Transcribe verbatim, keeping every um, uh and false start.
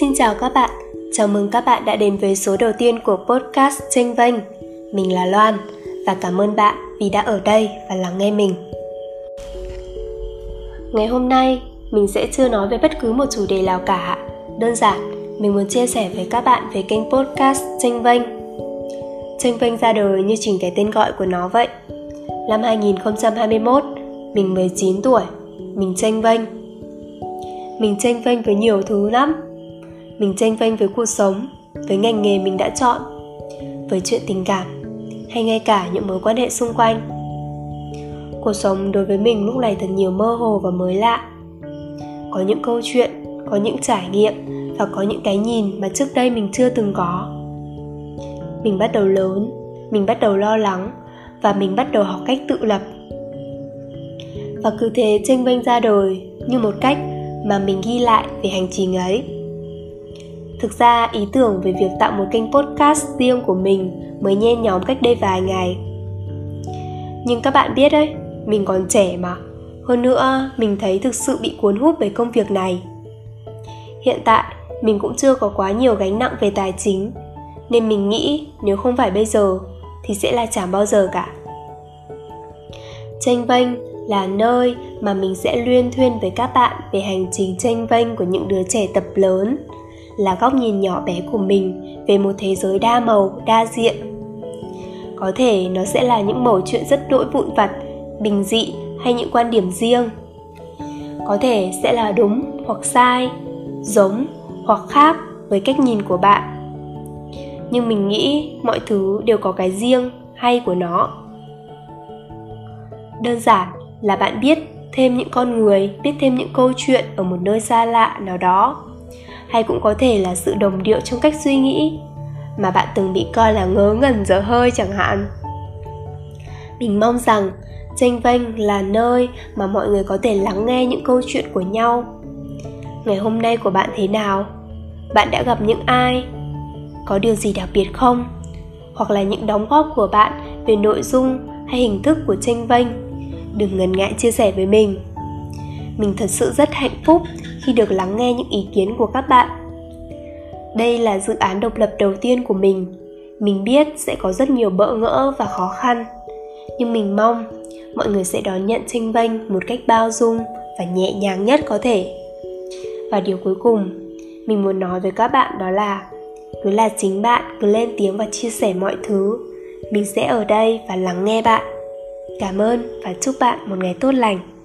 Xin chào các bạn, chào mừng các bạn đã đến với số đầu tiên của podcast Tranh Vênh. Mình là Loan và cảm ơn bạn vì đã ở đây và lắng nghe mình. Ngày hôm nay, mình sẽ chưa nói về bất cứ một chủ đề nào cả. Đơn giản, mình muốn chia sẻ với các bạn về kênh podcast Tranh Vênh. Tranh Vênh ra đời như chính cái tên gọi của nó vậy. Năm hai nghìn không trăm hai mươi mốt, mình mười chín tuổi, mình tranh vênh. Mình tranh vênh với nhiều thứ lắm. Mình tranh vênh với cuộc sống, với ngành nghề mình đã chọn, với chuyện tình cảm, hay ngay cả những mối quan hệ xung quanh. Cuộc sống đối với mình lúc này thật nhiều mơ hồ và mới lạ. Có những câu chuyện, có những trải nghiệm và có những cái nhìn mà trước đây mình chưa từng có. Mình bắt đầu lớn, mình bắt đầu lo lắng và mình bắt đầu học cách tự lập. Và cứ thế tranh vênh ra đời như một cách mà mình ghi lại về hành trình ấy. Thực ra ý tưởng về việc tạo một kênh podcast riêng của mình mới nhen nhóm cách đây vài ngày. Nhưng các bạn biết đấy, mình còn trẻ mà. Hơn nữa, mình thấy thực sự bị cuốn hút bởi công việc này. Hiện tại, mình cũng chưa có quá nhiều gánh nặng về tài chính, nên mình nghĩ nếu không phải bây giờ thì sẽ là chẳng bao giờ cả. Tranh vênh là nơi mà mình sẽ luyên thuyên với các bạn về hành trình tranh vênh của những đứa trẻ tập lớn, là góc nhìn nhỏ bé của mình về một thế giới đa màu, đa diện. Có thể nó sẽ là những mẩu chuyện rất đỗi vụn vặt, bình dị hay những quan điểm riêng. Có thể sẽ là đúng hoặc sai, giống hoặc khác với cách nhìn của bạn. Nhưng mình nghĩ mọi thứ đều có cái riêng hay của nó. Đơn giản là bạn biết thêm những con người, biết thêm những câu chuyện ở một nơi xa lạ nào đó. Hay cũng có thể là sự đồng điệu trong cách suy nghĩ mà bạn từng bị coi là ngớ ngẩn dở hơi chẳng hạn. Mình mong rằng Tranh Vênh là nơi mà mọi người có thể lắng nghe những câu chuyện của nhau. Ngày hôm nay của bạn thế nào? Bạn đã gặp những ai? Có điều gì đặc biệt không? Hoặc là những đóng góp của bạn về nội dung hay hình thức của Tranh Vênh, đừng ngần ngại chia sẻ với mình. Mình thật sự rất hạnh phúc khi được lắng nghe những ý kiến của các bạn. Đây là dự án độc lập đầu tiên của mình. Mình biết sẽ có rất nhiều bỡ ngỡ và khó khăn, nhưng mình mong mọi người sẽ đón nhận Tranh Vênh một cách bao dung và nhẹ nhàng nhất có thể. Và điều cuối cùng, mình muốn nói với các bạn đó là cứ là chính bạn, cứ lên tiếng và chia sẻ mọi thứ. Mình sẽ ở đây và lắng nghe bạn. Cảm ơn và chúc bạn một ngày tốt lành.